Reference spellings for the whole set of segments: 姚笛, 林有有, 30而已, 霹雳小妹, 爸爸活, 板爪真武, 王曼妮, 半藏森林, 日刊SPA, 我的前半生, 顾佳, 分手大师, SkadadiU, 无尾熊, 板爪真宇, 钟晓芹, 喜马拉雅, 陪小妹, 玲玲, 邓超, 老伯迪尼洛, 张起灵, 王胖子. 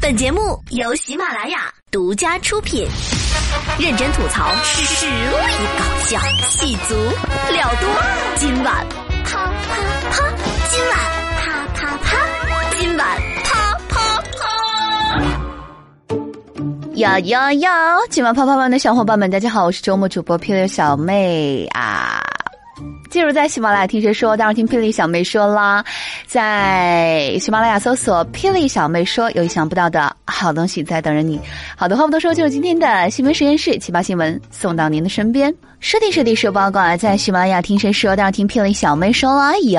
本节目由喜马拉雅独家出品，认真吐槽，实力搞笑，戏足料多。今晚啪啪啪，今晚啪啪啪，今晚啪啪啪。呀呀呀！今晚啪啪啪的小伙伴们，大家好，我是周末主播霹雳小妹啊。记住在喜马拉雅听谁说，当然听霹雳小妹说啦。在喜马拉雅搜索霹雳小妹说，有意想不到的好东西在等着你。好的，话不多说，就是今天的新闻实验室，奇葩新闻送到您的身边。说八卦，在喜马拉雅听谁说，当然听霹雳小妹说啦。哟，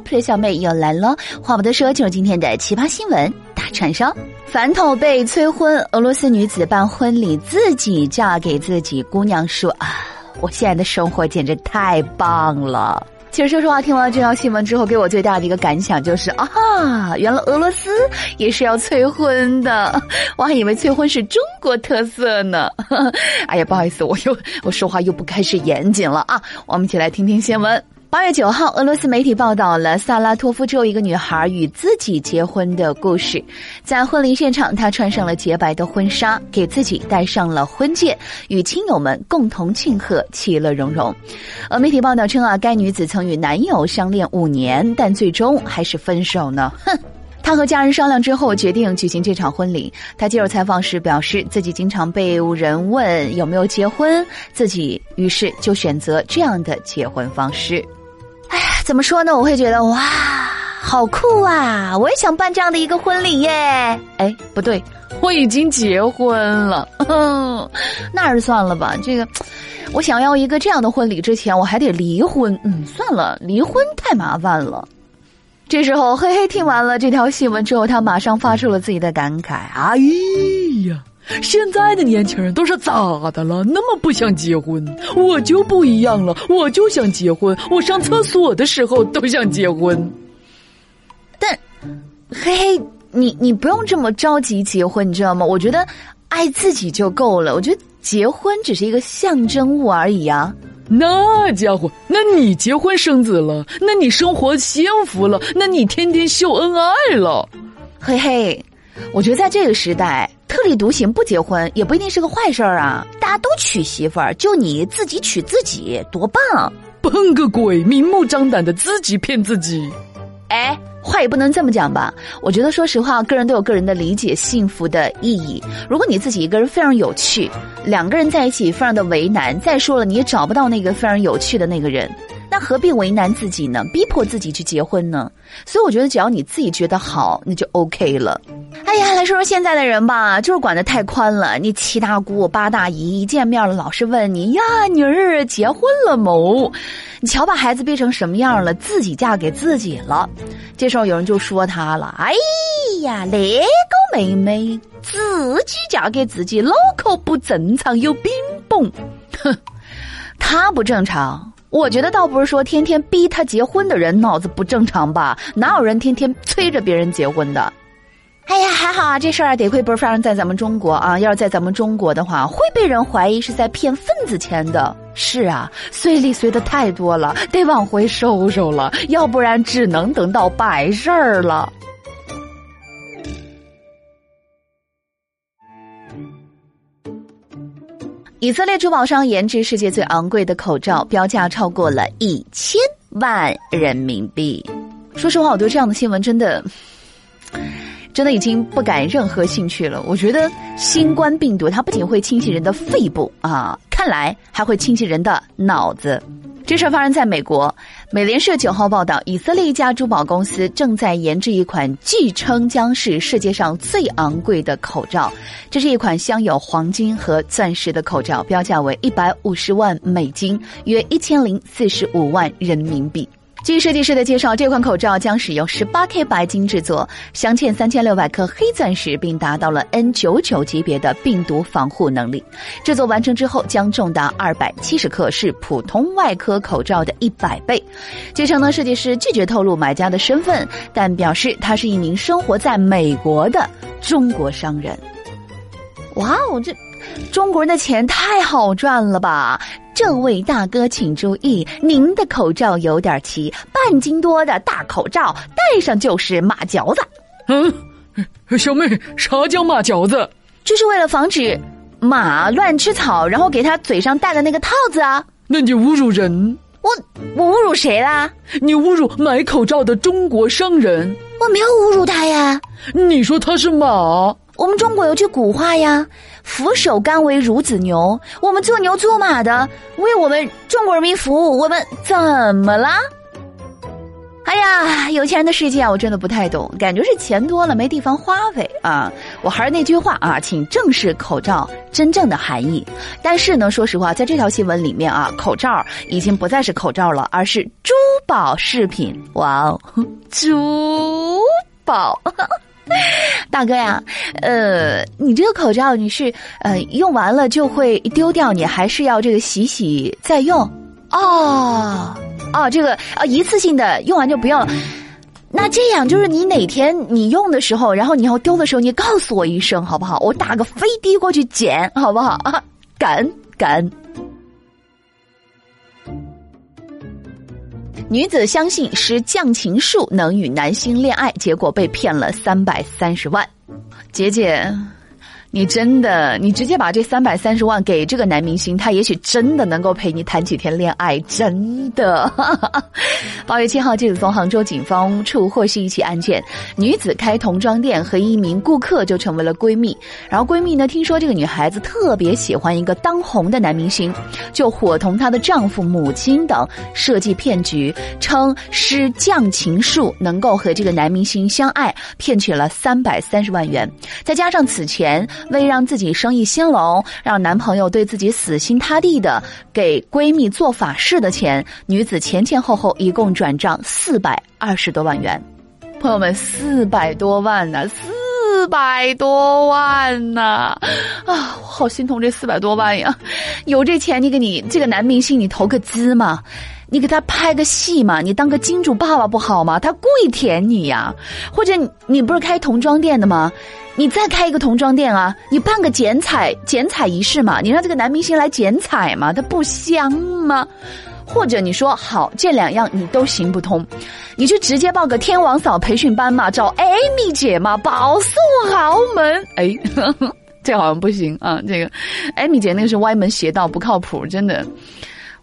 霹雳小妹又来了。话不多说，就是今天的奇葩新闻大串烧。反头被催婚，俄罗斯女子办婚礼自己嫁给自己姑娘说啊，我现在的生活简直太棒了。其实说实话，听完这条新闻之后，给我最大的一个感想就是啊，原来俄罗斯也是要催婚的，我还以为催婚是中国特色呢。哎呀，不好意思，我说话又不开始严谨了啊。我们一起来听听新闻。8月9号，俄罗斯媒体报道了萨拉托夫州一个女孩与自己结婚的故事。在婚礼现场，她穿上了洁白的婚纱，给自己戴上了婚戒，与亲友们共同庆贺其乐融融。媒体报道称啊，该女子曾与男友相恋5年，但最终还是分手呢。他和家人商量之后，决定举行这场婚礼。他接受采访时表示，自己经常被人问有没有结婚，自己于是就选择这样的结婚方式。哎呀，怎么说呢？我会觉得哇，好酷啊！我也想办这样的一个婚礼耶。哎，不对，我已经结婚了。那还是算了吧。这个，我想要一个这样的婚礼之前，我还得离婚。算了，离婚太麻烦了。这时候，嘿嘿听完了这条新闻之后，他马上发出了自己的感慨：“哎呀，现在的年轻人都是咋的了？那么不想结婚？我就不一样了，我就想结婚。我上厕所的时候都想结婚。”但，嘿嘿，你不用这么着急结婚，你知道吗？我觉得爱自己就够了。我觉得结婚只是一个象征物而已啊。那家伙，那你结婚生子了，那你生活幸福了，那你天天秀恩爱了。嘿嘿，我觉得在这个时代，特立独行不结婚也不一定是个坏事儿啊。大家都娶媳妇儿，就你自己娶自己，多棒！笨个鬼，明目张胆的自己骗自己。哎，话也不能这么讲吧。我觉得说实话，个人都有个人的理解幸福的意义。如果你自己一个人非常有趣，两个人在一起非常的为难，再说了你也找不到那个非常有趣的那个人，那何必为难自己呢？逼迫自己去结婚呢？所以我觉得只要你自己觉得好，那就 OK 了。哎呀，来说说现在的人吧，就是管得太宽了。你七大姑八大姨一见面了，老是问你呀，女儿结婚了某？你瞧把孩子逼成什么样了，自己嫁给自己了。这时候有人就说他了：“哎呀，那个妹妹自己嫁给自己，脑壳不正常，有病崩。”哼，他不正常。我觉得倒不是说天天逼他结婚的人脑子不正常吧，哪有人天天催着别人结婚的？哎呀，还好啊，这事儿得亏不是发生在咱们中国啊，要是在咱们中国的话，会被人怀疑是在骗份子钱的。是啊，随礼随的太多了，得往回收收了，要不然只能等到摆事儿了。以色列珠宝商研制世界最昂贵的口罩，标价超过了1000万人民币。说实话，我对这样的新闻真的已经不感任何兴趣了。我觉得新冠病毒它不仅会侵袭人的肺部啊，看来还会侵袭人的脑子。这事儿发生在美国，美联社9号报道，以色列一家珠宝公司正在研制一款据称将是世界上最昂贵的口罩。这是一款镶有黄金和钻石的口罩，标价为150万美金，约1045万人民币。据设计师的介绍，这款口罩将使用 18K 白金制作，镶嵌3600克黑钻石，并达到了 N99 级别的病毒防护能力。制作完成之后将重达270克，是普通外科口罩的100倍。据称呢，设计师拒绝透露买家的身份，但表示他是一名生活在美国的中国商人。哇哦，这中国人的钱太好赚了吧？这位大哥请注意，您的口罩有点齐，半斤多的大口罩，戴上就是马嚼子。嗯，小妹，啥叫骂饺子？就是为了防止马乱吃草，然后给他嘴上戴的那个套子啊。那你侮辱人。我侮辱谁啦？你侮辱买口罩的中国商人。我没有侮辱他呀。你说他是马？我们中国有句古话呀，俯首甘为孺子牛。我们做牛做马的，为我们中国人民服务，我们怎么啦？哎呀，有钱人的世界啊，我真的不太懂，感觉是钱多了没地方花费啊。我还是那句话啊，请正视口罩真正的含义。但是呢，说实话，在这条新闻里面啊，口罩已经不再是口罩了，而是珠宝饰品。哇哦，珠宝！大哥呀，你这个口罩你是用完了就会丢掉，你还是要这个洗洗再用？哦，这个一次性的用完就不用了。那这样就是你哪天你用的时候，然后你要丢的时候，你告诉我一声好不好？我打个飞的过去捡，好不好啊？感恩。女子相信识降情术能与男星恋爱，结果被骗了330万。姐姐，你直接把这330万给这个男明星，他也许真的能够陪你谈几天恋爱，真的。8月7号，记者从杭州警方处获悉一起案件，女子开童装店和一名顾客就成为了闺蜜，然后闺蜜呢听说这个女孩子特别喜欢一个当红的男明星，就伙同她的丈夫、母亲等设计骗局，称施降情术能够和这个男明星相爱，骗取了330万元，再加上此前为让自己生意兴隆，让男朋友对自己死心塌地的给闺蜜做法事的钱，女子前后一共转账420多万元。朋友们，400多万呢、啊，400多万呢、啊！啊，我好心疼这400多万呀！有这钱，你给你这个男明星，你投个资嘛？你给他拍个戏嘛，你当个金主爸爸不好吗？他故意舔你呀，或者你不是开童装店的吗？你再开一个童装店啊，你办个剪彩仪式嘛，你让这个男明星来剪彩嘛，他不香吗？或者你说好，这两样你都行不通，你就直接报个天王嫂培训班嘛，找 Amy 姐嘛，保送豪门。哎，这好像不行啊，这个 Amy 姐那个是歪门邪道，不靠谱，真的。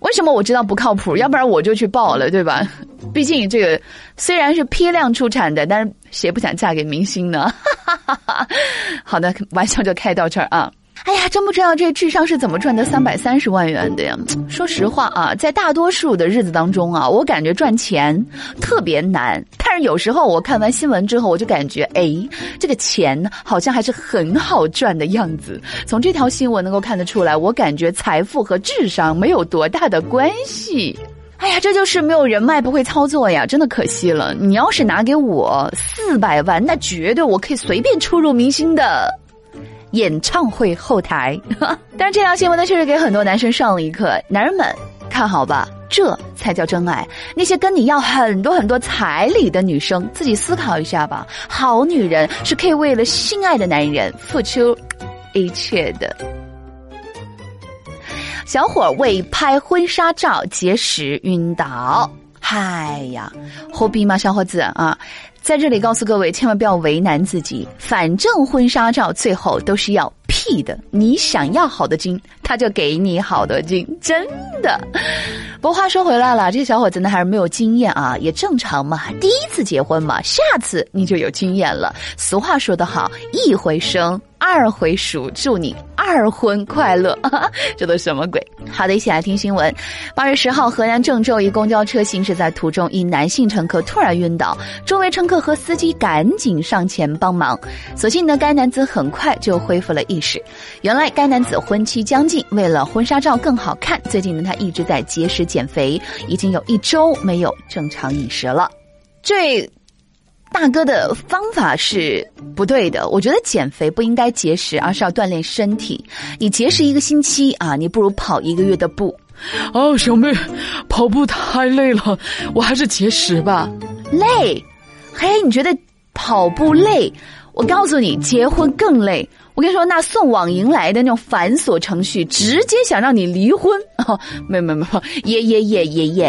为什么我知道不靠谱？要不然我就去报了，对吧？毕竟这个虽然是批量出产的，但是谁不想嫁给明星呢？好的，玩笑就开到这儿啊。哎呀，真不知道这智商是怎么赚得330万元的呀！说实话啊，在大多数的日子当中啊，我感觉赚钱特别难。但是有时候我看完新闻之后，我就感觉，哎，这个钱好像还是很好赚的样子。从这条新闻能够看得出来，我感觉财富和智商没有多大的关系。哎呀，这就是没有人脉，不会操作呀，真的可惜了。你要是拿给我400万，那绝对我可以随便出入明星的演唱会后台。但是这条新闻呢，确实给很多男生上了一课。男人们看好吧，这才叫真爱。那些跟你要很多很多彩礼的女生，自己思考一下吧。好女人是可以为了心爱的男人付出一切的。小伙为拍婚纱照节食晕倒。嗨呀，好逼吗小伙子啊？在这里告诉各位，千万不要为难自己，反正婚纱照最后都是要 P 的，你想要好的金，他就给你好的金，真的。不过话说回来了，这小伙子呢还是没有经验啊，也正常嘛，第一次结婚嘛，下次你就有经验了。俗话说得好，一回生二回熟，祝你二婚快乐。这都什么鬼？好的，一起来听新闻。8月10号，河南郑州一公交车行驶在途中，一男性乘客突然晕倒，周围乘客和司机赶紧上前帮忙，所幸呢该男子很快就恢复了意识。原来该男子婚期将近，为了婚纱照更好看，最近呢他一直在节食减肥，已经有1周没有正常饮食了。这大哥的方法是不对的，我觉得减肥不应该节食，而是要锻炼身体。你节食1个星期啊，你不如跑1个月的步。哦，小妹，跑步太累了，我还是节食吧。累？嘿，你觉得跑步累？我告诉你，结婚更累。我跟你说，那送往迎来的那种繁琐程序，直接想让你离婚。哦，没，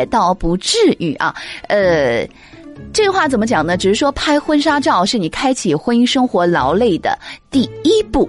倒不至于啊。这话怎么讲呢？只是说拍婚纱照是你开启婚姻生活劳累的第一步。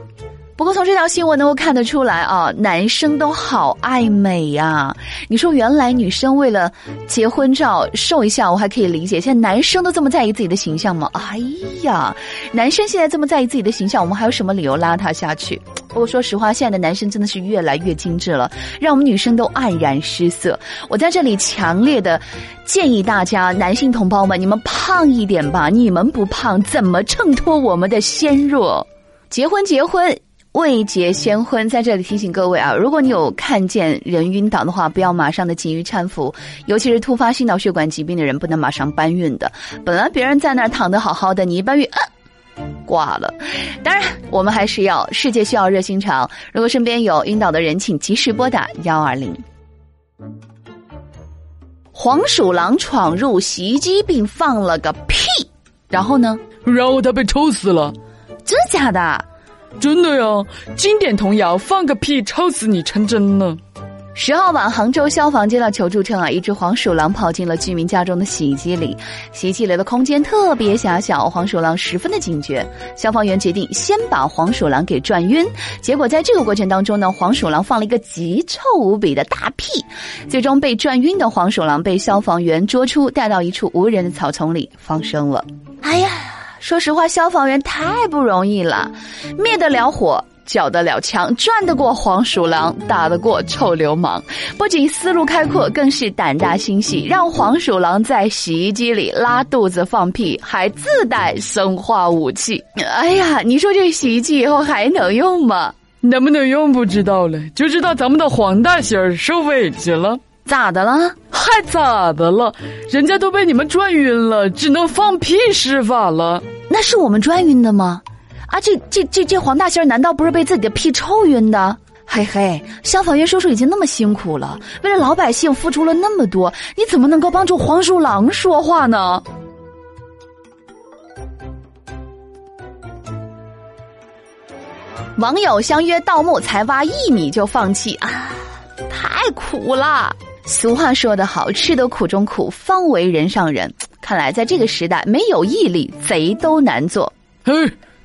不过从这条新闻能够看得出来啊，男生都好爱美呀、啊。你说原来女生为了结婚照瘦一下我还可以理解，现在男生都这么在意自己的形象吗？哎呀，男生现在这么在意自己的形象，我们还有什么理由拉他下去？不过说实话，现在的男生真的是越来越精致了，让我们女生都黯然失色。我在这里强烈的建议大家，男性同胞们，你们胖一点吧，你们不胖怎么衬托我们的纤弱？结婚未结先婚，在这里提醒各位啊，如果你有看见人晕倒的话，不要马上的急于搀扶，尤其是突发心脑血管疾病的人，不能马上搬运的。本来别人在那儿躺得好好的，你一搬运，挂了。当然，我们还是要世界需要热心肠。如果身边有晕倒的人，请及时拨打120。黄鼠狼闯入洗衣机并放了个屁，然后呢？然后他被抽死了。真的假的？真的呀，经典童谣，放个屁抽死你成真了。10号晚，杭州消防接到求助称啊，一只黄鼠狼跑进了居民家中的洗衣机里，洗衣机里的空间特别狭小，黄鼠狼十分的警觉。消防员决定先把黄鼠狼给转晕，结果在这个过程当中呢，黄鼠狼放了一个极臭无比的大屁，最终被转晕的黄鼠狼被消防员捉出，带到一处无人的草丛里放生了。哎呀，说实话，消防员太不容易了，灭得了火，搅得了墙，转得过黄鼠狼，打得过臭流氓，不仅思路开阔，更是胆大心细，让黄鼠狼在洗衣机里拉肚子放屁，还自带生化武器。哎呀，你说这洗衣机以后还能用吗？能不能用不知道了，就知道咱们的黄大仙受委屈了。咋的了？还咋的了？人家都被你们转晕了，只能放屁施法了。那是我们转晕的吗？啊，这黄大仙难道不是被自己的屁臭晕的？嘿嘿，消防员叔叔已经那么辛苦了，为了老百姓付出了那么多，你怎么能够帮助黄鼠狼说话呢？网友相约盗墓才挖1米就放弃啊，太苦了。俗话说得好，吃得苦中苦，方为人上人。看来在这个时代，没有毅力，贼都难做。嘿，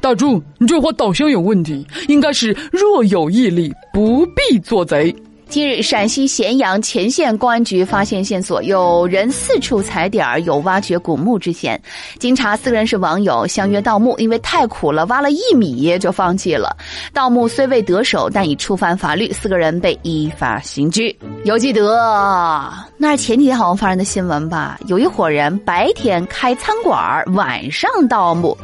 大柱，你这话导向有问题，应该是若有毅力，不必做贼。近日，陕西咸阳乾县公安局发现线索，有人四处踩点，有挖掘古墓之嫌。经查，4个人是网友相约盗墓，因为太苦了，挖了1米就放弃了。盗墓虽未得手，但已触犯法律，4个人被依法刑拘。犹记得，那是前几天好像发生的新闻吧？有一伙人白天开餐馆，晚上盗墓。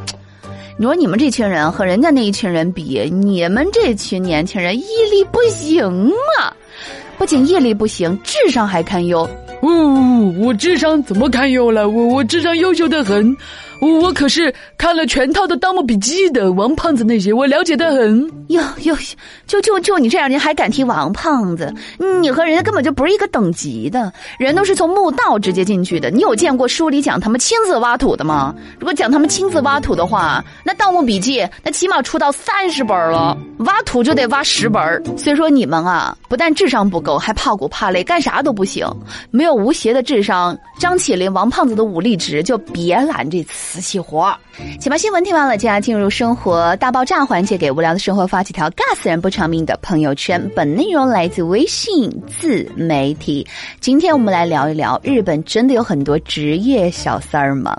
你说你们这群人和人家那一群人比，你们这群年轻人毅力不行啊！不仅毅力不行，智商还堪忧。我智商怎么堪忧了？我智商优秀得很，我可是看了全套的《盗墓笔记》的王胖子那些，我了解得很。哟，就你这样，人还敢提王胖子？你和人家根本就不是一个等级的，人都是从墓道直接进去的。你有见过书里讲他们亲自挖土的吗？如果讲他们亲自挖土的话，那《盗墓笔记》那起码出到30本了，挖土就得挖10本。所以说你们啊，不但智商不够，还怕苦怕累，干啥都不行。没有无邪的智商，张起灵、王胖子的武力值就别揽这瓷器活。且把新闻听完了，接下来进入生活大爆炸环节，给无聊的生活发几条尬死人不偿命的朋友圈。本内容来自微信自媒体。今天我们来聊一聊，日本真的有很多职业小三儿吗？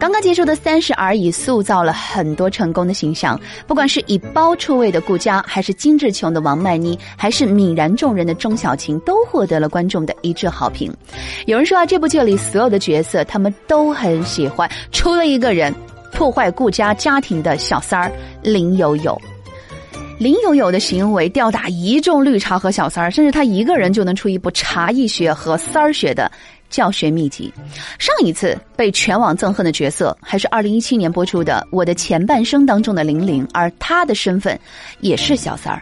刚刚结束的30而已塑造了很多成功的形象，不管是以包出位的顾佳，还是精致穷的王曼妮，还是泯然众人的钟晓芹，都获得了观众的一致好评。有人说啊，这部剧里所有的角色他们都很喜欢，除了一个人，破坏顾家家庭的小三儿林有有。林有有的行为吊打一众绿茶和小三儿，甚至他一个人就能出一部茶艺学和三儿学的教学秘籍。上一次被全网憎恨的角色还是2017年播出的《我的前半生》当中的玲玲，而她的身份也是小三儿。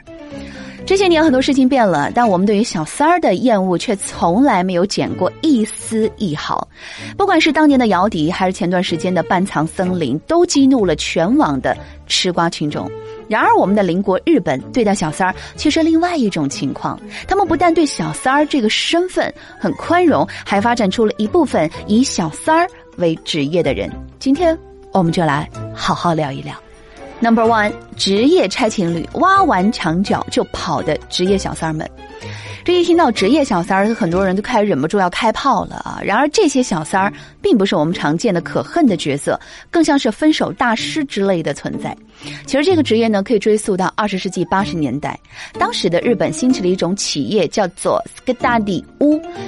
这些年很多事情变了，但我们对于小三儿的厌恶却从来没有减过一丝一毫。不管是当年的姚笛，还是前段时间的半藏森林，都激怒了全网的吃瓜群众。然而我们的邻国日本对待小三儿却是另外一种情况，他们不但对小三儿这个身份很宽容，还发展出了一部分以小三儿为职业的人。今天我们就来好好聊一聊。No.1， 职业差勤旅，挖完墙角就跑的职业小三儿们。这一听到职业小三儿，很多人都开始忍不住要开炮了啊！然而这些小三儿并不是我们常见的可恨的角色，更像是分手大师之类的存在。其实这个职业呢，可以追溯到20世纪80年代，当时的日本兴起了一种企业叫做 SkadadiU，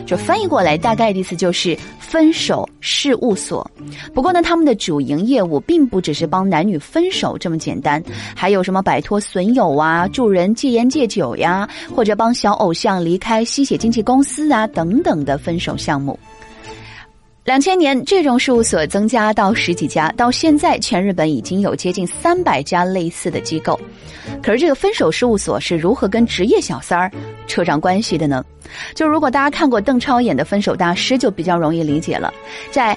就翻译过来大概的意思就是分手事务所。不过呢，他们的主营业务并不只是帮男女分手这么简单，还有什么摆脱损友啊，助人戒烟戒酒呀，或者帮小偶像离开吸血经纪公司啊等等的分手项目。2000年，这种事务所增加到10几家，到现在全日本已经有接近300家类似的机构。可是这个分手事务所是如何跟职业小三儿扯上关系的呢？就如果大家看过邓超演的《分手大师》就比较容易理解了。在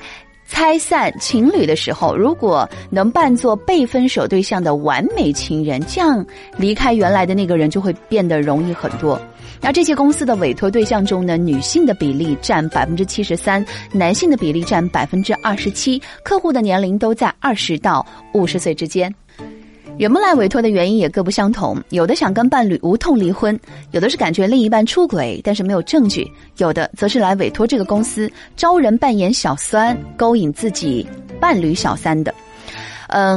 拆散情侣的时候，如果能扮作被分手对象的完美情人，这样离开原来的那个人就会变得容易很多。那这些公司的委托对象中呢，女性的比例占 73%， 男性的比例占 27%， 客户的年龄都在20到50岁之间。人们来委托的原因也各不相同，有的想跟伴侣无痛离婚，有的是感觉另一半出轨但是没有证据，有的则是来委托这个公司招人扮演小三，勾引自己伴侣小三的。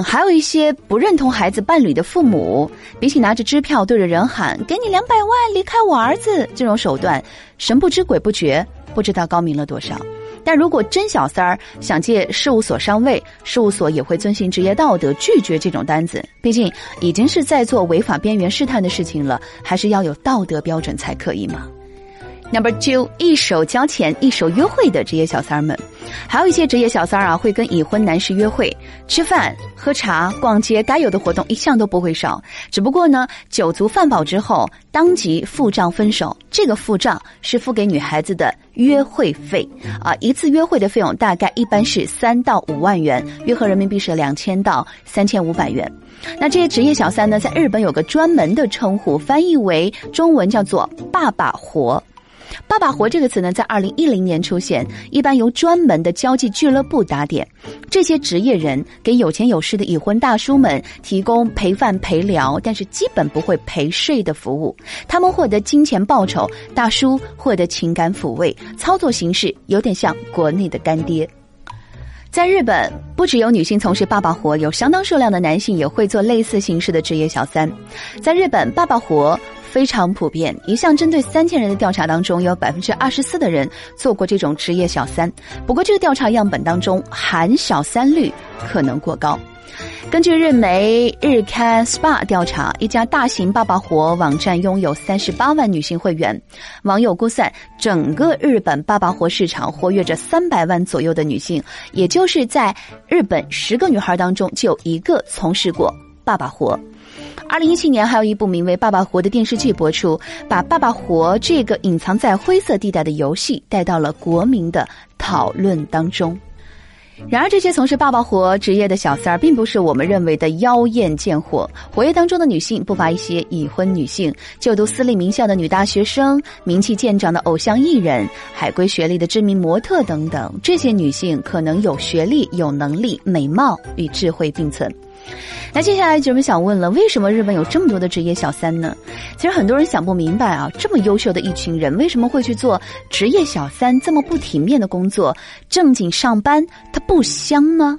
还有一些不认同孩子伴侣的父母，比起拿着支票对着人喊给你200万离开我儿子这种手段，神不知鬼不觉不知道高明了多少。但如果真小三儿想借事务所上位，事务所也会遵循职业道德拒绝这种单子，毕竟已经是在做违法边缘试探的事情了，还是要有道德标准才可以嘛。No.2， 一手交钱一手约会的职业小三儿们。还有一些职业小三儿啊，会跟已婚男士约会，吃饭喝茶逛街，该有的活动一向都不会少，只不过呢酒足饭饱之后当即付账分手。这个付账是付给女孩子的约会费啊，一次约会的费用大概一般是3到5万元，约合人民币是2000到3500元。那这些职业小三呢，在日本有个专门的称呼，翻译为中文叫做爸爸活。爸爸活这个词呢，在2010年出现，一般由专门的交际俱乐部打点。这些职业人给有钱有势的已婚大叔们提供陪饭陪聊，但是基本不会陪睡的服务。他们获得金钱报酬，大叔获得情感抚慰，操作形式有点像国内的干爹。在日本，不只有女性从事爸爸活，有相当数量的男性也会做类似形式的职业小三。在日本，爸爸活非常普遍，一项针对3000人的调查当中，有24%的人做过这种职业小三。不过这个调查样本当中，含小三率可能过高。根据日媒日刊 SPA 调查，一家大型爸爸活网站拥有38万女性会员，网友估算整个日本爸爸活市场活跃着300万左右的女性，也就是在日本10个女孩当中就有1个从事过爸爸活。2017年，还有一部名为《爸爸活》的电视剧播出，把爸爸活这个隐藏在灰色地带的游戏带到了国民的讨论当中。然而这些从事爸爸活职业的小三儿，并不是我们认为的妖艳贱货。活跃当中的女性不乏一些已婚女性、就读私立名校的女大学生、名气见长的偶像艺人、海归学历的知名模特等等。这些女性可能有学历、有能力、美貌与智慧并存。那接下来姐妹想问了，为什么日本有这么多的职业小三呢？其实很多人想不明白啊，这么优秀的一群人为什么会去做职业小三这么不体面的工作？正经上班它不香吗？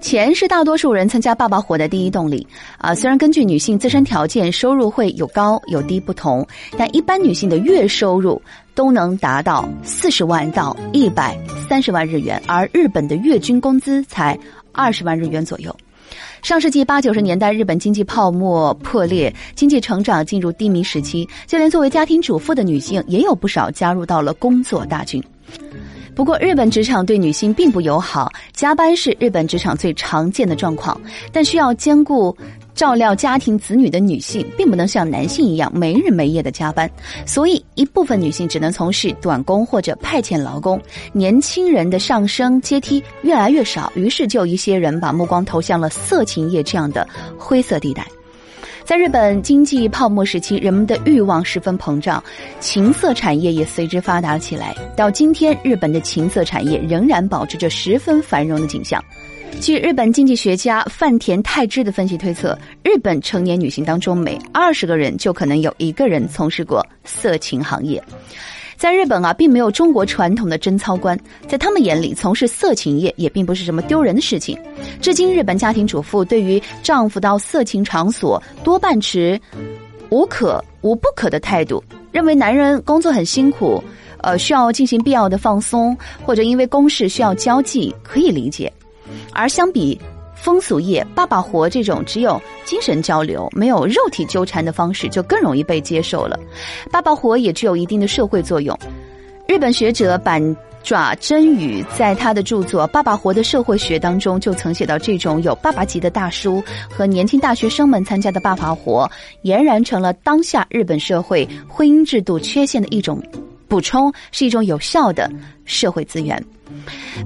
钱是大多数人参加爸爸活的第一动力啊，虽然根据女性自身条件收入会有高有低不同，但一般女性的月收入都能达到40万到130万日元，而日本的月均工资才20万日元左右。上世纪80、90年代，日本经济泡沫破裂，经济成长进入低迷时期，就连作为家庭主妇的女性也有不少加入到了工作大军。不过日本职场对女性并不友好，加班是日本职场最常见的状况，但需要兼顾照料家庭子女的女性并不能像男性一样没日没夜的加班，所以一部分女性只能从事短工或者派遣劳工。年轻人的上升阶梯越来越少，于是就一些人把目光投向了色情业这样的灰色地带。在日本经济泡沫时期，人们的欲望十分膨胀，情色产业也随之发达起来。到今天，日本的情色产业仍然保持着十分繁荣的景象。据日本经济学家饭田泰之的分析推测，日本成年女性当中每20个人就可能有1个人从事过色情行业。在日本啊，并没有中国传统的贞操观，在他们眼里，从事色情业也并不是什么丢人的事情。至今，日本家庭主妇对于丈夫到色情场所多半持无可无不可的态度，认为男人工作很辛苦，需要进行必要的放松，或者因为公事需要交际，可以理解。而相比风俗业，爸爸活这种只有精神交流没有肉体纠缠的方式就更容易被接受了。爸爸活也具有一定的社会作用。日本学者板爪真宇在他的著作《爸爸活的社会学》当中就曾写到，这种有爸爸级的大叔和年轻大学生们参加的爸爸活，俨然成了当下日本社会婚姻制度缺陷的一种补充，是一种有效的社会资源。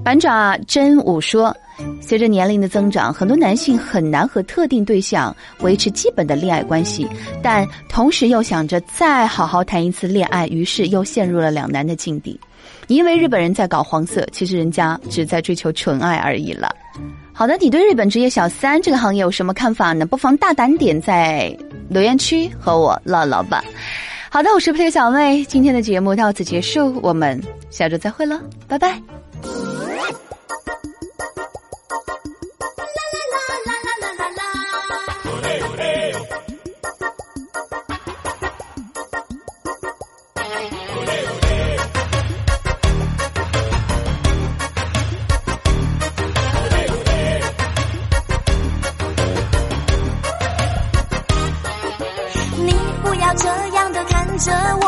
板爪真武说，随着年龄的增长，很多男性很难和特定对象维持基本的恋爱关系，但同时又想着再好好谈一次恋爱，于是又陷入了两难的境地。你以为日本人在搞黄色，其实人家只在追求纯爱而已了。好的，你对日本职业小三这个行业有什么看法呢？不妨大胆点在留言区和我唠唠吧。好的，我是陪小妹，今天的节目到此结束，我们下周再会了，拜拜。着我，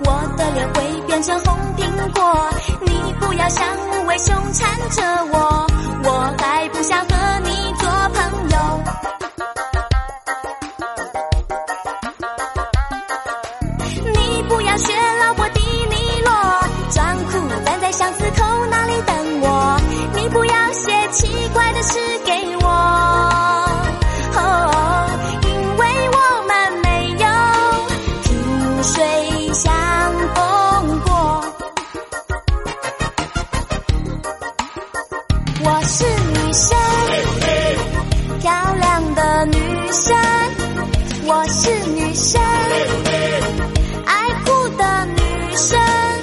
我的脸会变成红苹果。你不要像无尾熊缠着我，我还不想和你做朋友。你不要学老伯迪尼洛，装酷站在巷子口那里等我。你不要写奇怪的事给我。我是女生，漂亮的女生。我是女生，爱哭的女生。我是女生，奇怪的女生。我是女生，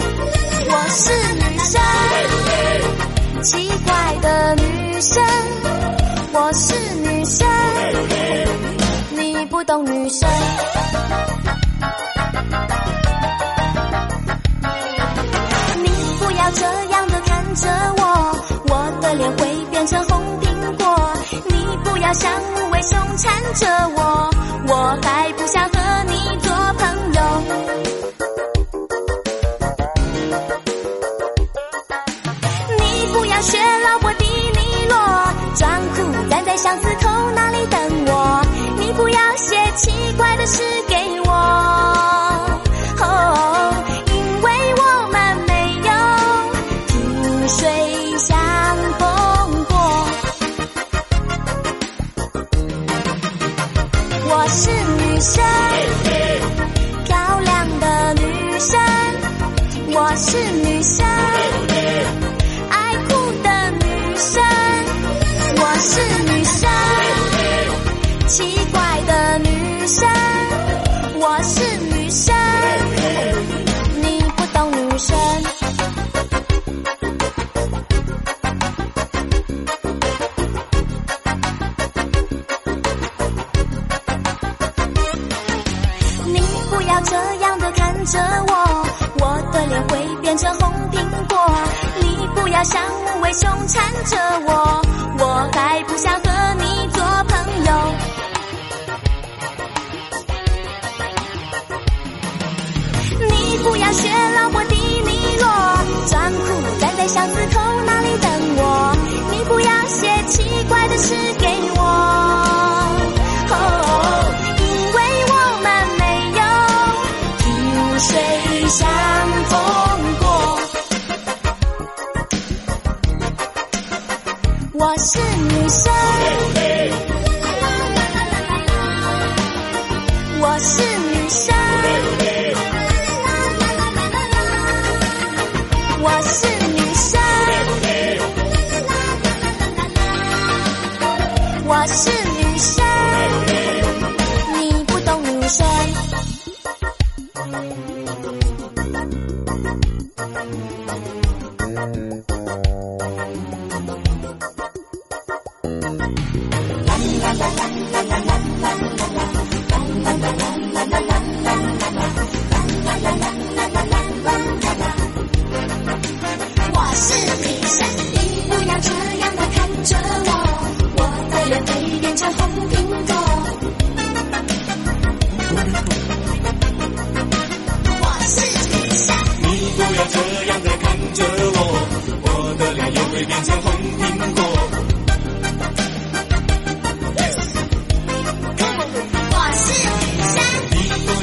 你不懂女生。你不要这样的看着我，我的脸会变成红苹果。你不要像无尾熊缠着我，我还不想和你做朋友。你不要学老伯迪尼洛，装酷站在巷子口那里等我。你不要写奇怪的事给我，因为我们没有萍水相逢过。我是女生，漂亮的女生。我是女生，爱哭的女生。我是女生，奇怪的女生。我是女生，你不懂女生。你不要这样的看着我，我的脸会变成红苹果。你不要像无尾熊缠着我，我还不想和你做朋友。你不要学老伯迪尼洛，装酷站在巷子口那里等我。你不要写奇怪的事给我，因为我们没有萍水相逢过。我是女生。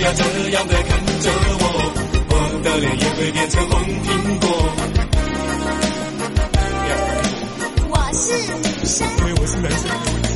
要这样的看着我，我的脸也会变成红苹果。我是女生，因为我是男生。